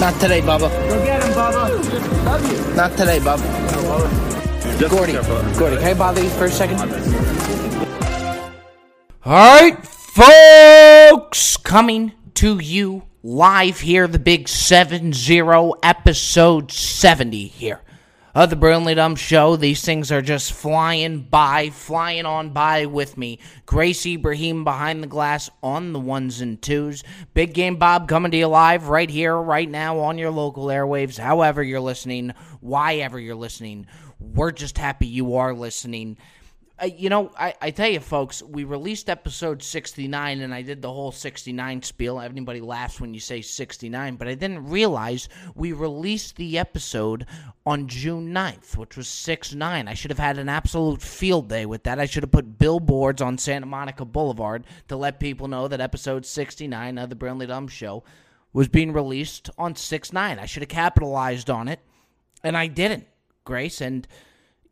Not today, Bubba. Go get him, Bubba. Love you. Not today, Bubba. No, Gordy. Gordy. Hey, bother you for a second? All right, folks. Coming to you live here, the big 7-0, episode 70 here of the Brilliantly Dumb Show. These things are just flying on by with me. Gracie Ibrahim behind the glass on the ones and twos. Big Game Bob coming to you live right here, right now on your local airwaves. However you're listening, whyever you're listening, we're just happy you are listening. I tell you, folks, we released episode 69, and I did the whole 69 spiel. Everybody laughs when you say 69, but I didn't realize we released the episode on June 9th, which was 6-9. I should have had an absolute field day with that. I should have put billboards on Santa Monica Boulevard to let people know that episode 69 of the Brilliantly Dumb Show was being released on 6-9. I should have capitalized on it, and I didn't, Grace, and...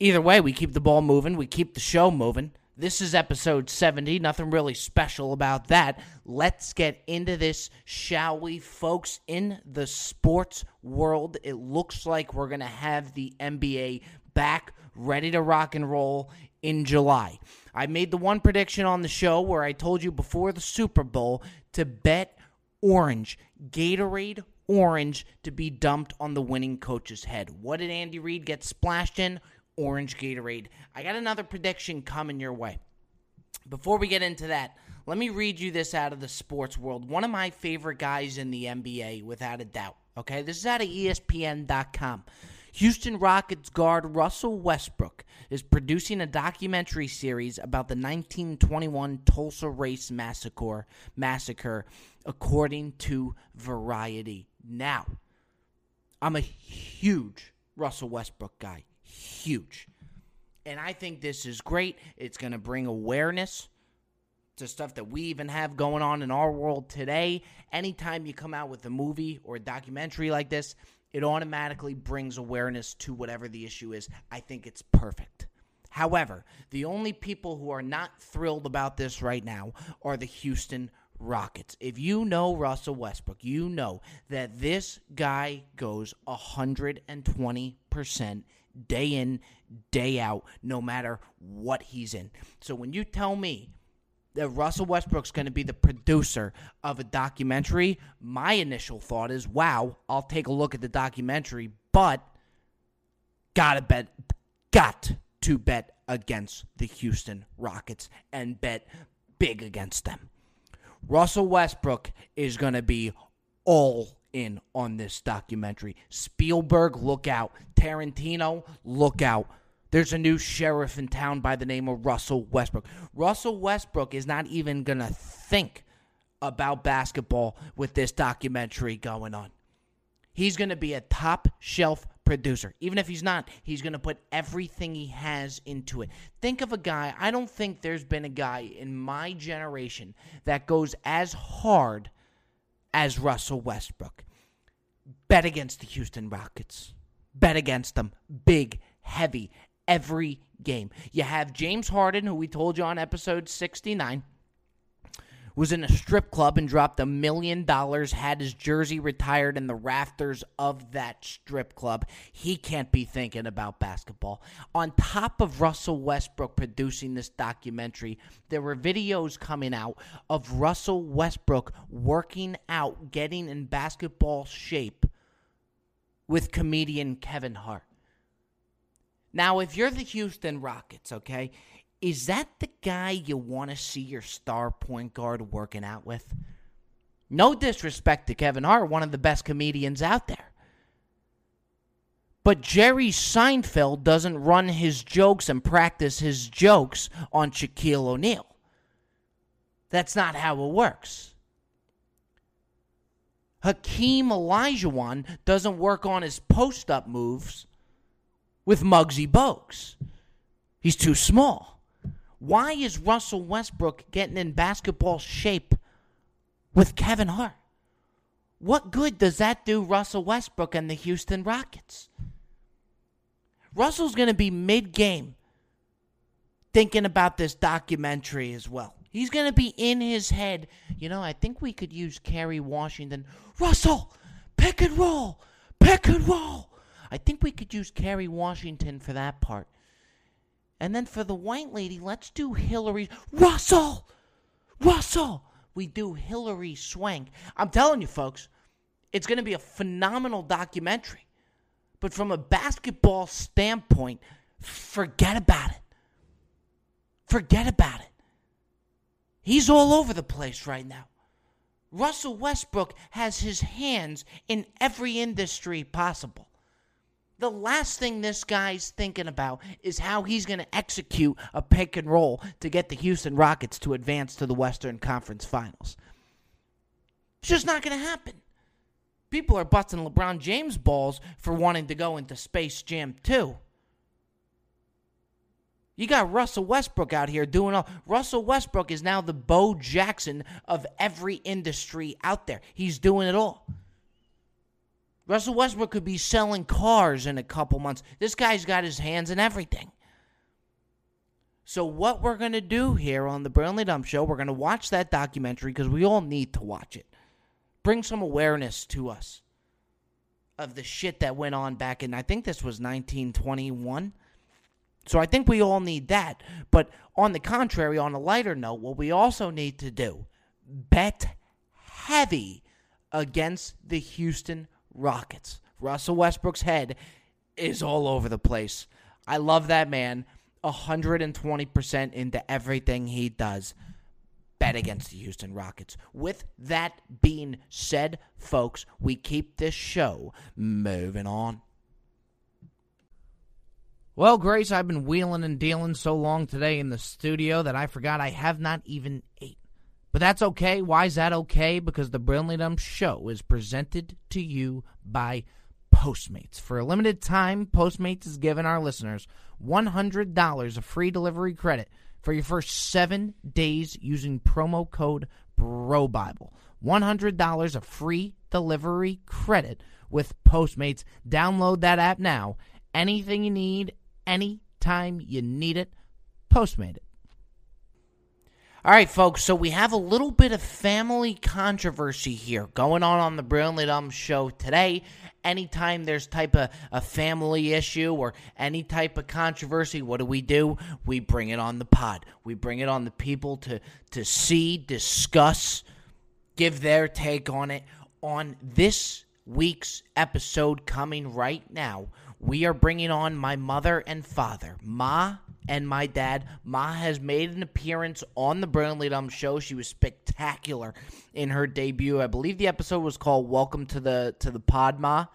either way, we keep the ball moving. We keep the show moving. This is episode 70. Nothing really special about that. Let's get into this, shall we, folks? In the sports world, it looks like we're going to have the NBA back, ready to rock and roll in July. I made the one prediction on the show where I told you before the Super Bowl to bet orange, Gatorade orange, to be dumped on the winning coach's head. What did Andy Reid get splashed in? Orange Gatorade. I got another prediction coming your way. Before we get into that, let me read you this out of the sports world. One of my favorite guys in the NBA, without a doubt. Okay, this is out of ESPN.com. Houston Rockets guard Russell Westbrook is producing a documentary series about the 1921 Tulsa Race Massacre, according to Variety. Now, I'm a huge Russell Westbrook guy. Huge. And I think this is great. It's going to bring awareness to stuff that we even have going on in our world today. Anytime you come out with a movie or a documentary like this, it automatically brings awareness to whatever the issue is. I think it's perfect. However, the only people who are not thrilled about this right now are the Houston Rockets. If you know Russell Westbrook, you know that this guy goes 120% day in, day out, no matter what he's in. So when you tell me that Russell Westbrook's going to be the producer of a documentary, my initial thought is, wow, I'll take a look at the documentary, but got to bet against the Houston Rockets and bet big against them. Russell Westbrook is going to be all in on this documentary. Spielberg, look out. Tarantino, look out. There's a new sheriff in town by the name of Russell Westbrook. Russell Westbrook is not even going to think about basketball with this documentary going on. He's going to be a top-shelf producer. Even if he's not, he's going to put everything he has into it. Think of a guy. I don't think there's been a guy in my generation that goes as hard as Russell Westbrook. Bet against the Houston Rockets. Bet against them. Big, heavy, every game. You have James Harden, who we told you on episode 69, was in a strip club and dropped $1 million, had his jersey retired in the rafters of that strip club. He can't be thinking about basketball. On top of Russell Westbrook producing this documentary, there were videos coming out of Russell Westbrook working out, getting in basketball shape with comedian Kevin Hart. Now, if you're the Houston Rockets, okay, is that the guy you want to see your star point guard working out with? No disrespect to Kevin Hart, one of the best comedians out there. But Jerry Seinfeld doesn't run his jokes and practice his jokes on Shaquille O'Neal. That's not how it works. Hakeem Olajuwon doesn't work on his post-up moves with Muggsy Bogues. He's too small. Why is Russell Westbrook getting in basketball shape with Kevin Hart? What good does that do Russell Westbrook and the Houston Rockets? Russell's going to be mid-game thinking about this documentary as well. He's going to be in his head. You know, I think we could use Kerry Washington. Russell, pick and roll, pick and roll. I think we could use Kerry Washington for that part. And then for the white lady, let's do Hillary. Russell! Russell! We do Hillary Swank. I'm telling you, folks, it's going to be a phenomenal documentary. But from a basketball standpoint, forget about it. Forget about it. He's all over the place right now. Russell Westbrook has his hands in every industry possible. The last thing this guy's thinking about is how he's going to execute a pick and roll to get the Houston Rockets to advance to the Western Conference Finals. It's just not going to happen. People are busting LeBron James balls for wanting to go into Space Jam 2. You got Russell Westbrook out here doing all. Russell Westbrook is now the Bo Jackson of every industry out there. He's doing it all. Russell Westbrook could be selling cars in a couple months. This guy's got his hands in everything. So what we're going to do here on the Brilliantly Dumb Show, we're going to watch that documentary because we all need to watch it. Bring some awareness to us of the shit that went on back in, I think this was 1921. So I think we all need that. But on the contrary, on a lighter note, what we also need to do, bet heavy against the Houston Rockets. Russell Westbrook's head is all over the place. I love that man. 120% into everything he does. Bet against the Houston Rockets. With that being said, folks, we keep this show moving on. Well, Grace, I've been wheeling and dealing so long today in the studio that I forgot I have not even ate. But that's okay. Why is that okay? Because the Brilliantly Dumb Show is presented to you by Postmates. For a limited time, Postmates is giving our listeners $100 of free delivery credit for your first 7 days using promo code BroBible. $100 of free delivery credit with Postmates. Download that app now. Anything you need, anytime you need it, Postmate it. All right, folks, so we have a little bit of family controversy here going on the Brilliantly Dumb Show today. Anytime there's type of a family issue or any type of controversy, what do? We bring it on the pod. We bring it on the people to see, discuss, give their take on it. On this week's episode coming right now, we are bringing on my mother and father, Ma and my dad. Ma has made an appearance on the Brilliantly Dumb Show. She was spectacular in her debut. I believe the episode was called Welcome to the Pod, Ma.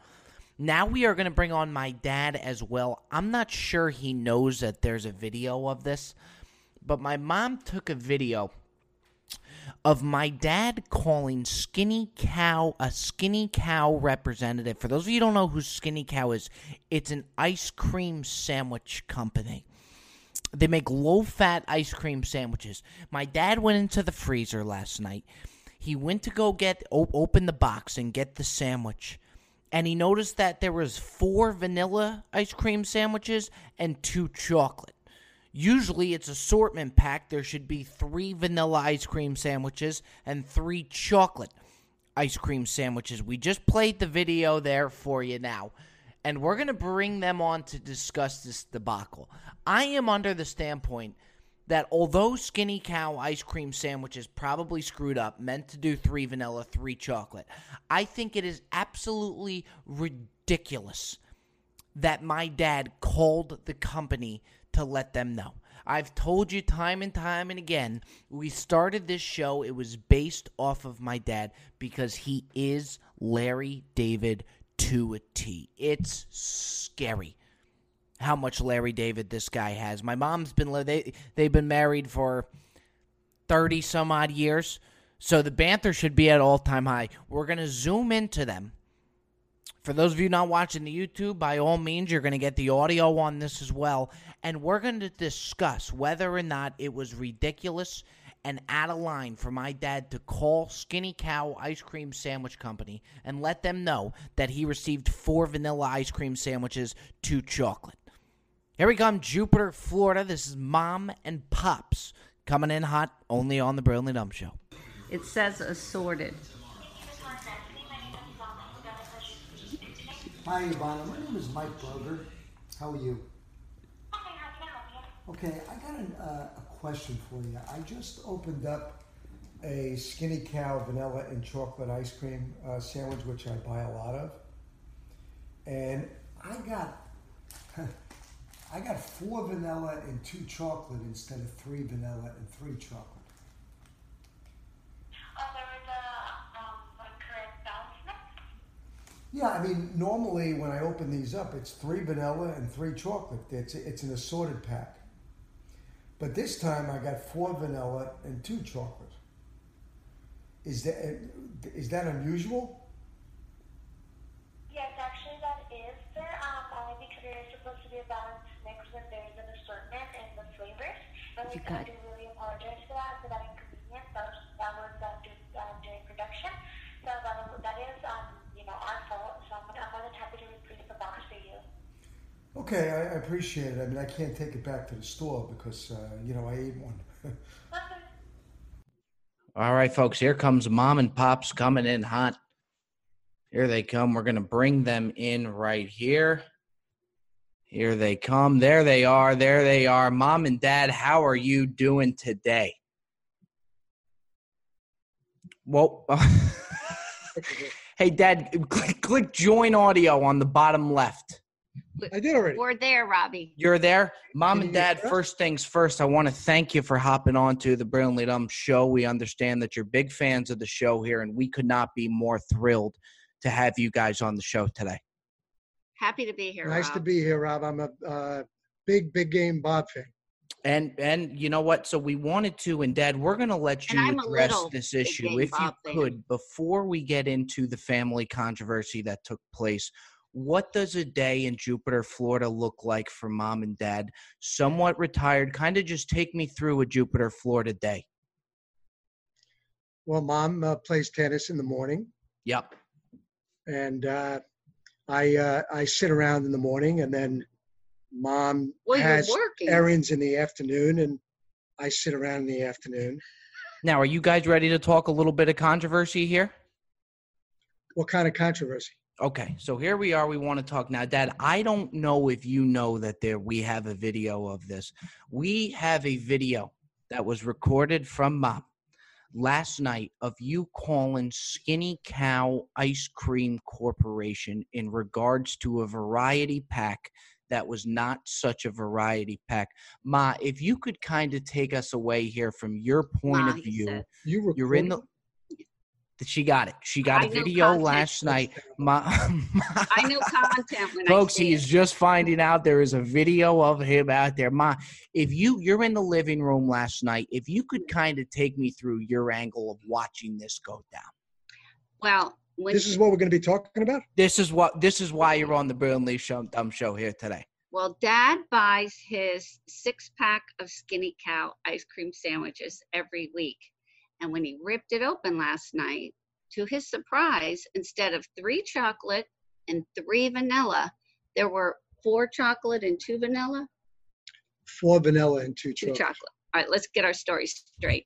Now we are going to bring on my dad as well. I'm not sure he knows that there's a video of this, but my mom took a video of my dad calling Skinny Cow a Skinny Cow representative. For those of you who don't know who Skinny Cow is, it's an ice cream sandwich company. They make low-fat ice cream sandwiches. My dad went into the freezer last night. He went to go get open the box and get the sandwich, and he noticed that there was 4 vanilla ice cream sandwiches and 2 chocolate. Usually it's assortment pack. There should be 3 vanilla ice cream sandwiches and 3 chocolate ice cream sandwiches. We just played the video there for you now, and we're going to bring them on to discuss this debacle. I am under the standpoint that although Skinny Cow ice cream sandwiches probably screwed up, meant to do 3 vanilla, 3 chocolate, I think it is absolutely ridiculous that my dad called the company to let them know. I've told you time and again, we started this show, it was based off of my dad because he is Larry David to a T. It's scary how much Larry David this guy has. My mom's been, they've been married for 30 some odd years, so the banter should be at all-time high. We're going to zoom into them. For those of you not watching the YouTube, by all means, you're going to get the audio on this as well. And we're going to discuss whether or not it was ridiculous and out of line for my dad to call Skinny Cow Ice Cream Sandwich Company and let them know that he received 4 vanilla ice cream sandwiches, 2 chocolate. Here we come, Jupiter, Florida. This is Mom and Pops coming in hot only on the Brilliantly Dumb Show. It says assorted. Hi, Ivana. My name is Mike Berger. How are you? Okay, how can I help you? Okay, I got a question for you. I just opened up a Skinny Cow vanilla and chocolate ice cream sandwich, which I buy a lot of. And I got four vanilla and two chocolate instead of three vanilla and three chocolate. Yeah, I mean, normally when I open these up, it's three vanilla and three chocolate. It's an assorted pack. But this time I got four vanilla and two chocolate. Is that unusual? Yes, actually that is, sir. Only because it is supposed to be a balanced mix when there's an assortment and the flavors. And we do really apologize for that inconvenience. That was during production. So that is our fault, so I'm more than happy to retrieve the box for you. Okay, I appreciate it. I mean, I can't take it back to the store because, I ate one. All right, folks, here comes Mom and Pops coming in hot. Here they come. We're going to bring them in right here. Here they come. There they are. There they are. Mom and Dad, how are you doing today? Well, hey, Dad, click join audio on the bottom left. I did already. We're there, Robbie. You're there? Mom and Dad, first things first, I want to thank you for hopping on to the Brilliantly Dumb Show. We understand that you're big fans of the show here, and we could not be more thrilled to have you guys on the show today. Happy to be here, Rob. Nice to be here, Rob. I'm a big Game Bob fan. And you know what? So we wanted to, and Dad, we're going to let you address this issue, if you could, before we get into the family controversy that took place. What does a day in Jupiter, Florida look like for Mom and Dad? Somewhat retired, kind of just take me through a Jupiter, Florida day. Well, Mom plays tennis in the morning. Yep. And I sit around in the morning, and then Mom has errands in the afternoon, and I sit around in the afternoon. Now, are you guys ready to talk a little bit of controversy here? What kind of controversy? Okay, so here we are. We want to talk now. Dad, I don't know if you know that we have a video of this. We have a video that was recorded from Mom last night of you calling Skinny Cow Ice Cream Corporation in regards to a variety pack that was not such a variety pack. Ma, if you could kind of take us away here from your point of view. You're in the – she got it. She got a video last night. Ma, I know content when I see it. Folks, he is just finding out there is a video of him out there. Ma, if you're in the living room last night, if you could kind of take me through your angle of watching this go down. Well – this is what we're going to be talking about? This is why you're on the Brilliantly Dumb Show here today. Well, Dad buys his 6-pack of Skinny Cow ice cream sandwiches every week. And when he ripped it open last night, to his surprise, instead of 3 chocolate and 3 vanilla, there were 4 chocolate and 2 vanilla? 4 vanilla and 2 chocolate. 2 chocolate. All right, let's get our story straight.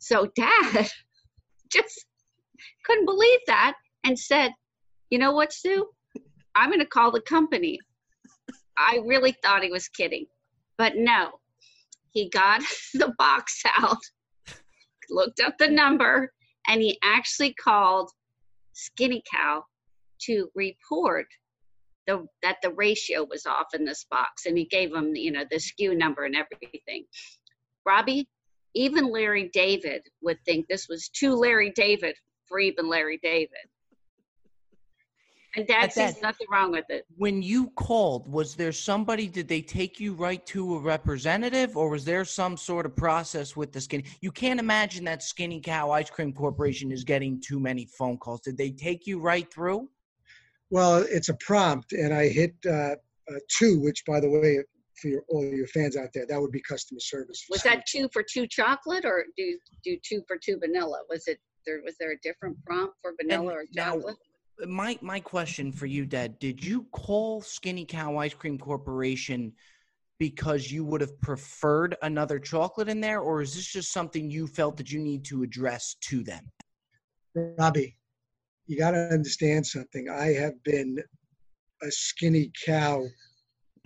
So Dad just couldn't believe that. And said, you know what, Sue? I'm going to call the company. I really thought he was kidding. But no, he got the box out, looked up the number, and he actually called Skinny Cow to report that the ratio was off in this box. And he gave him, the SKU number and everything. Robbie, even Larry David would think this was too Larry David for even Larry David. And Dad says nothing wrong with it. When you called, was there somebody, did they take you right to a representative, or was there some sort of process with the Skinny? You can't imagine that Skinny Cow Ice Cream Corporation is getting too many phone calls. Did they take you right through? Well, it's a prompt, and I hit 2, which, by the way, for all your fans out there, that would be customer service. Was that 2 for 2 chocolate, or do 2 for 2 vanilla? Was there a different prompt for vanilla or chocolate? My question for you, Dad, did you call Skinny Cow Ice Cream Corporation because you would have preferred another chocolate in there, or is this just something you felt that you need to address to them? Robbie, you got to understand something. I have been a Skinny Cow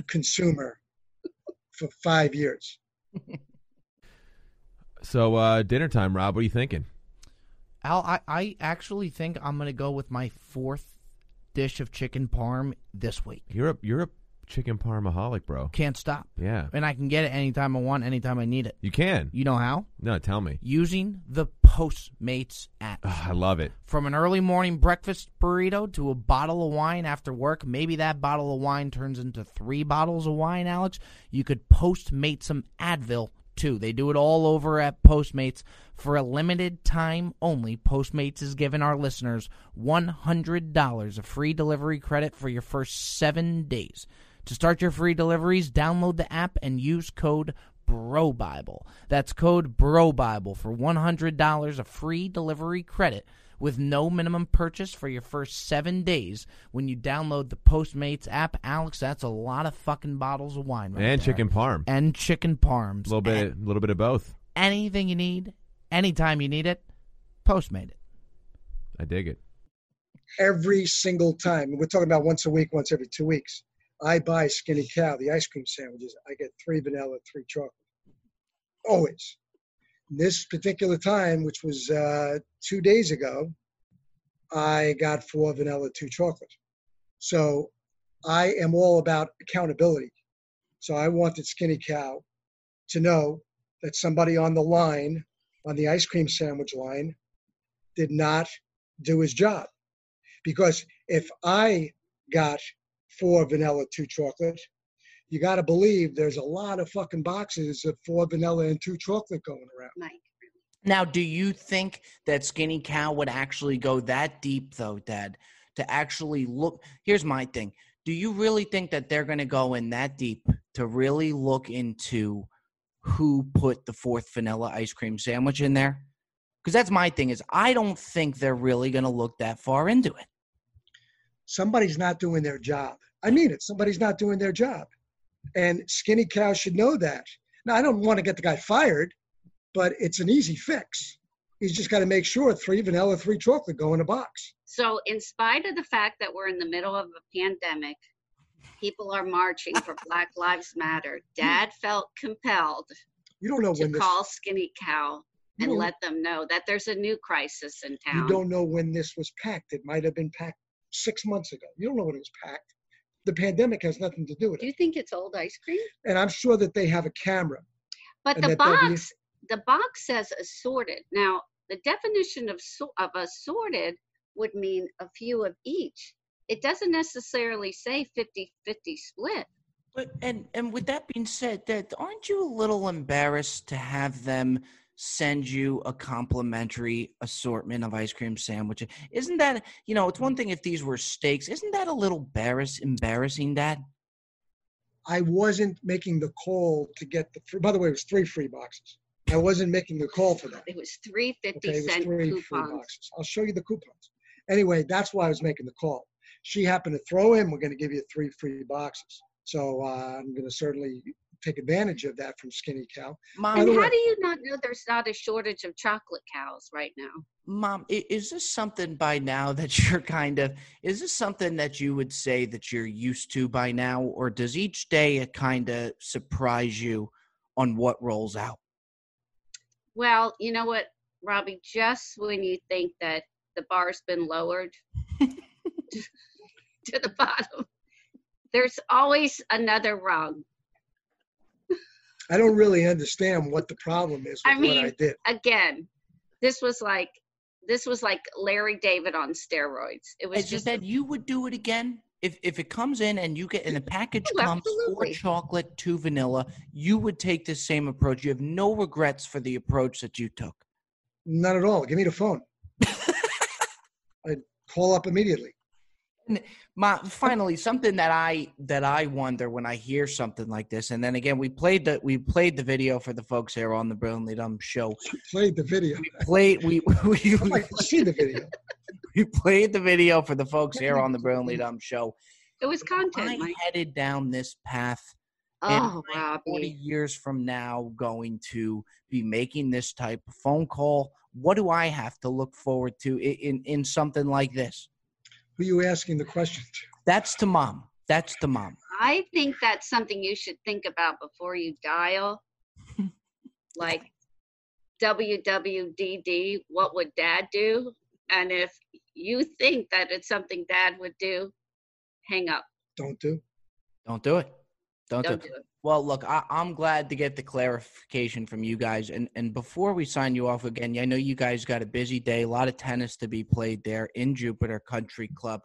consumer for 5 years. So dinner time, Rob, what are you thinking? Al, I actually think I'm going to go with my fourth dish of chicken parm this week. You're a chicken parmaholic, bro. Can't stop. Yeah. And I can get it anytime I want, anytime I need it. You can. You know how? No, tell me. Using the Postmates app. Oh, I love it. From an early morning breakfast burrito to a bottle of wine after work, maybe that bottle of wine turns into 3 bottles of wine, Alex. You could Postmate some Advil, too. They do it all over at Postmates. For a limited time only, Postmates is giving our listeners $100 of free delivery credit for your first 7 days. To start your free deliveries, download the app and use code BroBible. That's code BroBible for $100 of free delivery credit with no minimum purchase for your first 7 days when you download the Postmates app. Alex, that's a lot of fucking bottles of wine right and there. Chicken parm. And chicken parms. A little bit of both. Anything you need, anytime you need it, Postmate it. I dig it. Every single time. We're talking about once a week, once every 2 weeks. I buy Skinny Cow, the ice cream sandwiches. I get 3 vanilla, 3 chocolate. Always. This particular time, which was 2 days ago, I got 4 vanilla, 2 chocolate. So I am all about accountability. So I wanted Skinny Cow to know that somebody on the line, on the ice cream sandwich line, did not do his job. Because if I got 4 vanilla, 2 chocolate, you got to believe there's a lot of fucking boxes of 4 vanilla and 2 chocolate going around. Mike. Now, do you think that Skinny Cow would actually go that deep, though, Dad, to actually look? Here's my thing. Do you really think that they're going to go in that deep to really look into who put the 4th vanilla ice cream sandwich in there? Because that's my thing is I don't think they're really going to look that far into it. Somebody's not doing their job. I mean it. Somebody's not doing their job. And Skinny Cow should know that. Now, I don't want to get the guy fired, but it's an easy fix. He's just got to make sure 3 vanilla, 3 chocolate go in a box. So in spite of the fact that we're in the middle of a pandemic, people are marching for Black Lives Matter. Dad felt compelled call Skinny Cow and let them know that there's a new crisis in town. You don't know when this was packed. It might have been packed 6 months ago. You don't know when it was packed. The pandemic has nothing to do with it. Do you think it's old ice cream? And I'm sure that they have a camera. But the box says assorted. Now, the definition of assorted would mean a few of each. It doesn't necessarily say 50-50 split. But and with that being said, that aren't you a little embarrassed to have them send you a complimentary assortment of ice cream sandwiches? Isn't that, it's one thing if these were steaks. Isn't that a little embarrassing, Dad? I wasn't making the call to get the free. By the way, it was 3 free boxes. I wasn't making the call for that. It was 3 50-cent coupons. Free boxes. I'll show you the coupons. Anyway, that's why I was making the call. She happened to throw in, we're going to give you 3 free boxes. So I'm going to certainly take advantage of that from Skinny Cow. Mom, and how do you not know there's not a shortage of chocolate cows right now? Mom, is this something by now that you're is this something that you would say that you're used to by now? Or does each day it kind of surprise you on what rolls out? Well, you know what, Robbie, just when you think that the bar's been lowered to the bottom, there's always another rung. I don't really understand what the problem is with what I did. Again, this was like Larry David on steroids. It was just that you would do it again if it comes in and you get in a package comes 4 chocolate, 2 vanilla. You would take the same approach. You have no regrets for the approach that you took. Not at all. Give me the phone. I'd call up immediately. Finally, something that I wonder when I hear something like this, and then again, we played the video for the folks here on the Brilliantly Dumb Show. We played the video. I'd like to see the video. We played the video for the folks here on the Brilliantly Dumb Show. It was content. I'm headed down this path. Oh, wow! 40 years from now, going to be making this type of phone call. What do I have to look forward to in something like this? Who are you asking the question to? That's to Mom. That's the mom. I think that's something you should think about before you dial. Like, WWDD, what would dad do? And if you think that it's something dad would do, hang up. Don't do it. Don't do it. Well, look, I'm glad to get the clarification from you guys. And before we sign you off again, I know you guys got a busy day, a lot of tennis to be played there in Jupiter Country Club.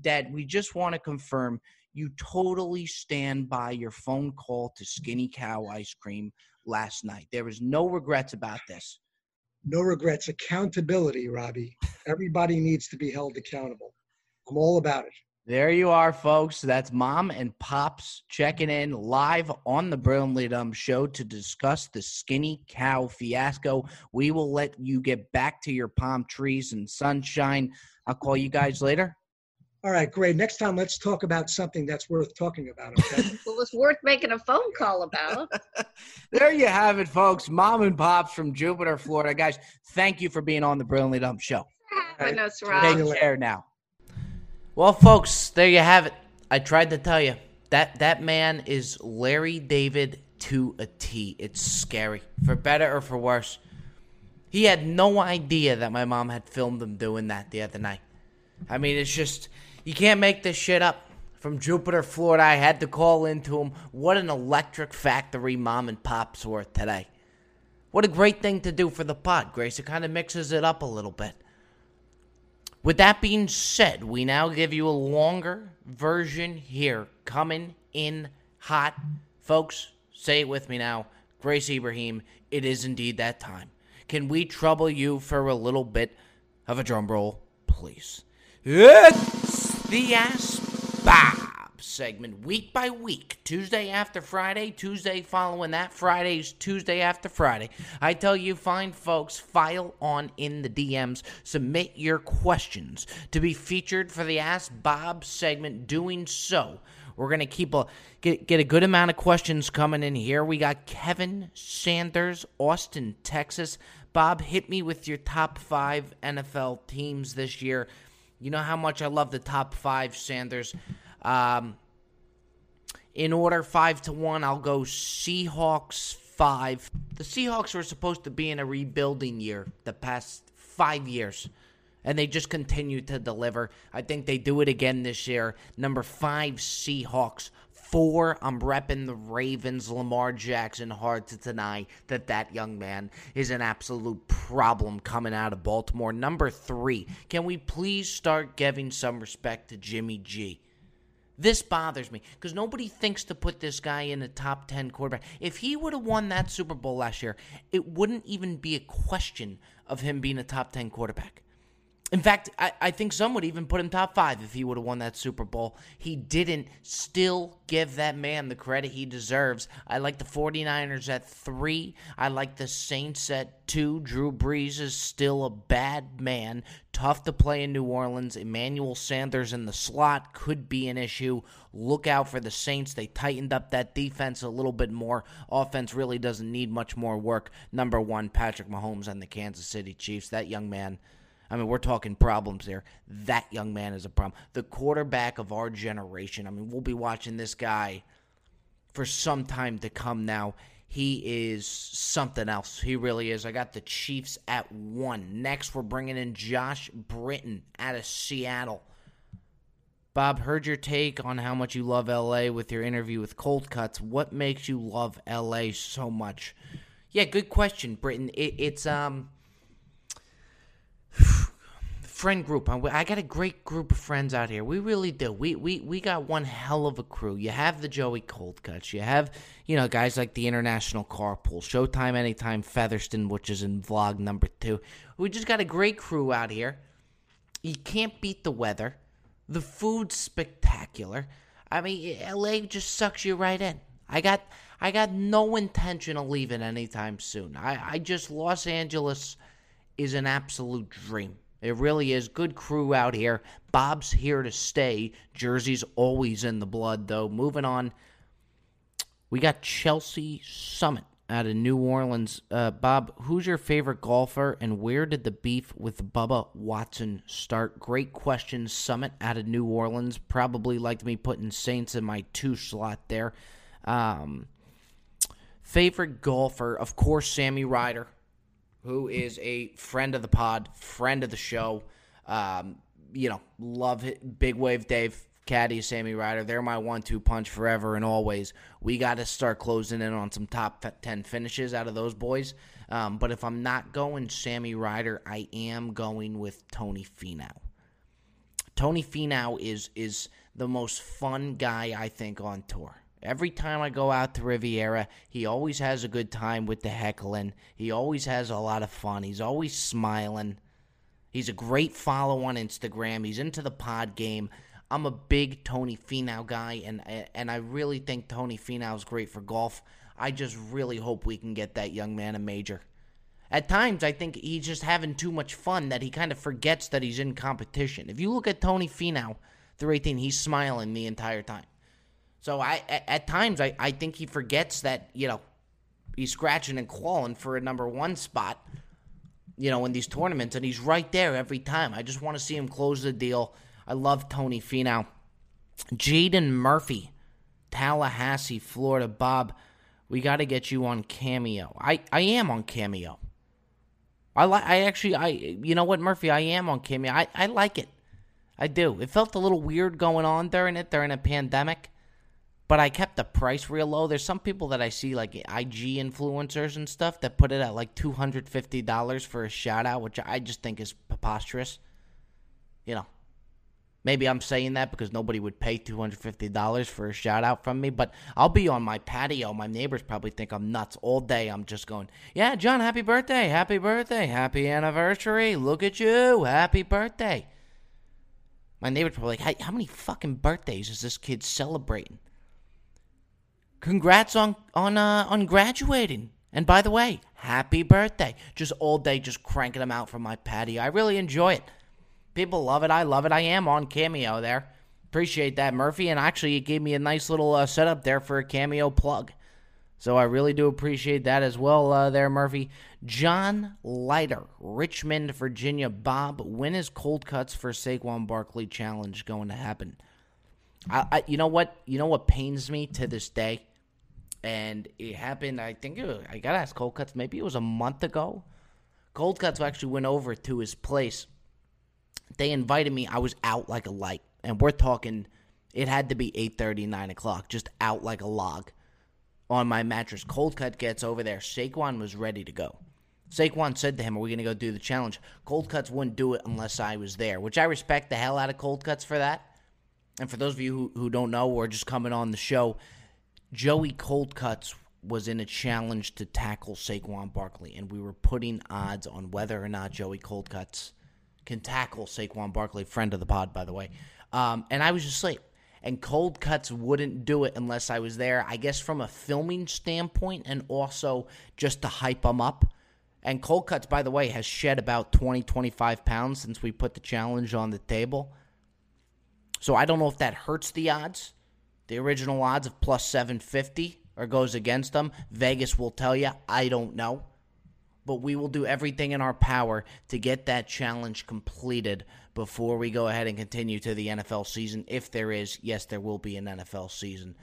Dad, we just want to confirm you totally stand by your phone call to Skinny Cow Ice Cream last night. There was no regrets about this. No regrets. Accountability, Robbie. Everybody needs to be held accountable. I'm all about it. There you are, folks. That's Mom and Pops checking in live on the Brilliantly Dumb Show to discuss the Skinny Cow fiasco. We will let you get back to your palm trees and sunshine. I'll call you guys later. All right, great. Next time, let's talk about something that's worth talking about. Okay? Well, it's worth making a phone call about. There you have it, folks. Mom and Pops from Jupiter, Florida. Guys, thank you for being on the Brilliantly Dumb Show. Having us, Rob. Take care now. Well, folks, there you have it. I tried to tell you. That man is Larry David to a T. It's scary, for better or for worse. He had no idea that my mom had filmed him doing that the other night. I mean, it's just, you can't make this shit up. From Jupiter, Florida, I had to call into him. What an electric factory Mom and Pops were today. What a great thing to do for the pod, Grace. It kind of mixes it up a little bit. With that being said, we now give you a longer version here, coming in hot. Folks, say it with me now. Gracie Ibrahim, it is indeed that time. Can we trouble you for a little bit of a drum roll, please? It's the Ask Bob segment, week by week, Tuesday after Friday, Tuesday following that, Friday's Tuesday after Friday. I tell you, fine folks, file on in the DMs, submit your questions to be featured for the Ask Bob segment. Doing so, we're going to keep get a good amount of questions coming in here. We got Kevin Sanders, Austin, Texas. Bob, hit me with your top 5 NFL teams this year. You know how much I love the top 5, Sanders. In order, 5-1, I'll go Seahawks 5. The Seahawks were supposed to be in a rebuilding year the past 5 years, and they just continue to deliver. I think they do it again this year. Number 5, Seahawks. 4, I'm repping the Ravens, Lamar Jackson. Hard to deny that young man is an absolute problem coming out of Baltimore. Number 3, can we please start giving some respect to Jimmy G? This bothers me because nobody thinks to put this guy in a top 10 quarterback. If he would have won that Super Bowl last year, it wouldn't even be a question of him being a top 10 quarterback. In fact, I think some would even put him top 5 if he would have won that Super Bowl. He didn't. Still give that man the credit he deserves. I like the 49ers at 3. I like the Saints at 2. Drew Brees is still a bad man. Tough to play in New Orleans. Emmanuel Sanders in the slot could be an issue. Look out for the Saints. They tightened up that defense a little bit more. Offense really doesn't need much more work. Number 1, Patrick Mahomes and the Kansas City Chiefs. That young man. I mean, we're talking problems there. That young man is a problem. The quarterback of our generation. I mean, we'll be watching this guy for some time to come now. He is something else. He really is. I got the Chiefs at 1. Next, we're bringing in Josh Britton out of Seattle. Bob, heard your take on how much you love L.A. with your interview with Coldcuts. What makes you love L.A. so much? Yeah, good question, Britton. It's friend group. I got a great group of friends out here. We really do. We got one hell of a crew. You have the Joey Coldcuts. You have, guys like the International Carpool, Showtime Anytime Featherston, which is in vlog number 2. We just got a great crew out here. You can't beat the weather. The food's spectacular. I mean, LA just sucks you right in. I got no intention of leaving anytime soon. Los Angeles is an absolute dream. It really is. Good crew out here. Bob's here to stay. Jersey's always in the blood, though. Moving on, we got Chelsea Summit out of New Orleans. Bob, who's your favorite golfer, and where did the beef with Bubba Watson start? Great question, Summit out of New Orleans. Probably liked me putting Saints in my two slot there. Favorite golfer, of course, Sammy Ryder, who is a friend of the pod, friend of the show. Love it. Big Wave Dave, caddy Sammy Ryder. They're my 1-2 punch forever and always. We got to start closing in on some top 10 finishes out of those boys. But if I'm not going Sammy Ryder, I am going with Tony Finau. Tony Finau is the most fun guy, I think, on tour. Every time I go out to Riviera, he always has a good time with the heckling. He always has a lot of fun. He's always smiling. He's a great follow on Instagram. He's into the pod game. I'm a big Tony Finau guy, and I really think Tony Finau is great for golf. I just really hope we can get that young man a major. At times, I think he's just having too much fun that he kind of forgets that he's in competition. If you look at Tony Finau through 18, he's smiling the entire time. So I think he forgets that, he's scratching and clawing for a number one spot, in these tournaments, and he's right there every time. I just want to see him close the deal. I love Tony Finau. Jaden Murphy, Tallahassee, Florida. Bob, we got to get you on Cameo. I am on Cameo. You know what, Murphy? I am on Cameo. I like it. I do. It felt a little weird going on during a pandemic, but I kept the price real low. There's some people that I see, like IG influencers and stuff, that put it at like $250 for a shout-out, which I just think is preposterous. Maybe I'm saying that because nobody would pay $250 for a shout-out from me, but I'll be on my patio. My neighbors probably think I'm nuts all day. I'm just going, yeah, John, happy birthday, happy anniversary. Look at you, happy birthday. My neighbor's probably like, hey, how many fucking birthdays is this kid celebrating? Congrats on graduating. And by the way, happy birthday. Just all day just cranking them out from my patio. I really enjoy it. People love it. I love it. I am on Cameo there. Appreciate that, Murphy. And actually, it gave me a nice little setup there for a Cameo plug. So I really do appreciate that as well there, Murphy. John Leiter, Richmond, Virginia. Bob, when is Coldcuts for Saquon Barkley Challenge going to happen? You know what pains me to this day? And it happened, I think, I got to ask Coldcuts, maybe it was a month ago. Coldcuts actually went over to his place. They invited me. I was out like a light. And we're talking, it had to be 8:30, 9 o'clock, just out like a log on my mattress. Coldcut gets over there. Saquon was ready to go. Saquon said to him, are we going to go do the challenge? Coldcuts wouldn't do it unless I was there, which I respect the hell out of Coldcuts for that. And for those of you who don't know or just coming on the show, Joey Coldcuts was in a challenge to tackle Saquon Barkley, and we were putting odds on whether or not Joey Coldcuts can tackle Saquon Barkley, friend of the pod, by the way. And I was just asleep, and Coldcuts wouldn't do it unless I was there, I guess from a filming standpoint and also just to hype him up. And Coldcuts, by the way, has shed about 20, 25 pounds since we put the challenge on the table. So I don't know if that hurts the odds, the original odds of plus 750, or goes against them. Vegas will tell you. I don't know. But we will do everything in our power to get that challenge completed before we go ahead and continue to the NFL season. If there is, yes, there will be an NFL season.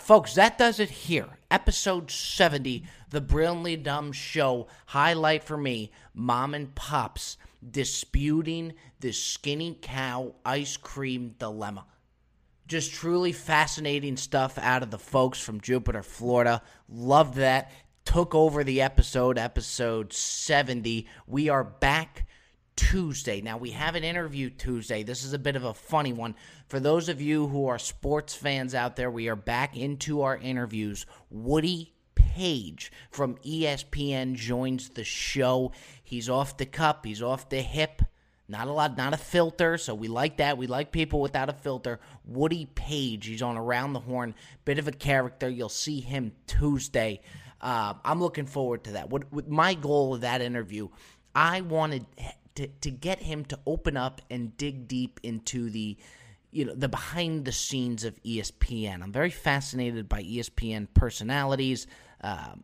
Folks, that does it here. Episode 70, The Brilliantly Dumb Show. Highlight for me, Mom and Pops disputing the Skinny Cow ice cream dilemma. Just truly fascinating stuff out of the folks from Jupiter, Florida. Loved that. Took over the episode 70. We are back Tuesday. Now, we have an interview Tuesday. This is a bit of a funny one. For those of you who are sports fans out there, we are back into our interviews. Woody Page from ESPN joins the show. He's off the cup. He's off the hip. Not a filter, so we like that. We like people without a filter. Woody Page, he's on Around the Horn. Bit of a character. You'll see him Tuesday. I'm looking forward to that. What my goal of that interview, I wanted to get him to open up and dig deep into the the behind the scenes of ESPN. I'm very fascinated by ESPN personalities.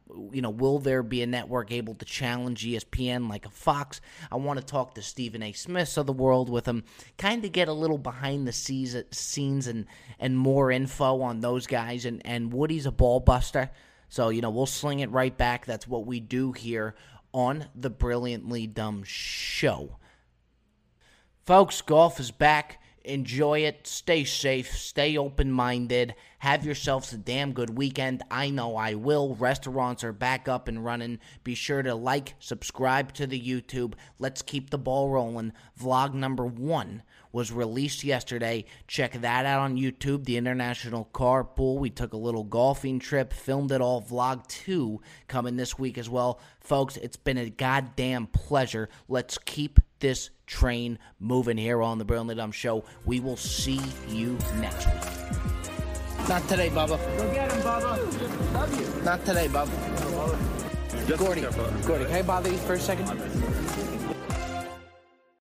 Will there be a network able to challenge ESPN like a Fox? I want to talk to Stephen A. Smiths of the world with him, kind of get a little behind the scenes and more info on those guys. And Woody's a ball buster, so we'll sling it right back. That's what we do here on the Brilliantly Dumb Show. Folks, golf is back. Enjoy it. Stay safe. Stay open-minded. Have yourselves a damn good weekend. I know I will. Restaurants are back up and running. Be sure to like, subscribe to the YouTube. Let's keep the ball rolling. Vlog number 1 was released yesterday. Check that out on YouTube, the International Carpool. We took a little golfing trip, filmed it all. Vlog 2 coming this week as well. Folks, it's been a goddamn pleasure. Let's keep this train moving here on the Brilliantly Dumb Show. We will see you next week. Not today, Bubba. Go get him, Bubba. Love you. Not today, Bubba. Gordy. Hey, bother you for a second?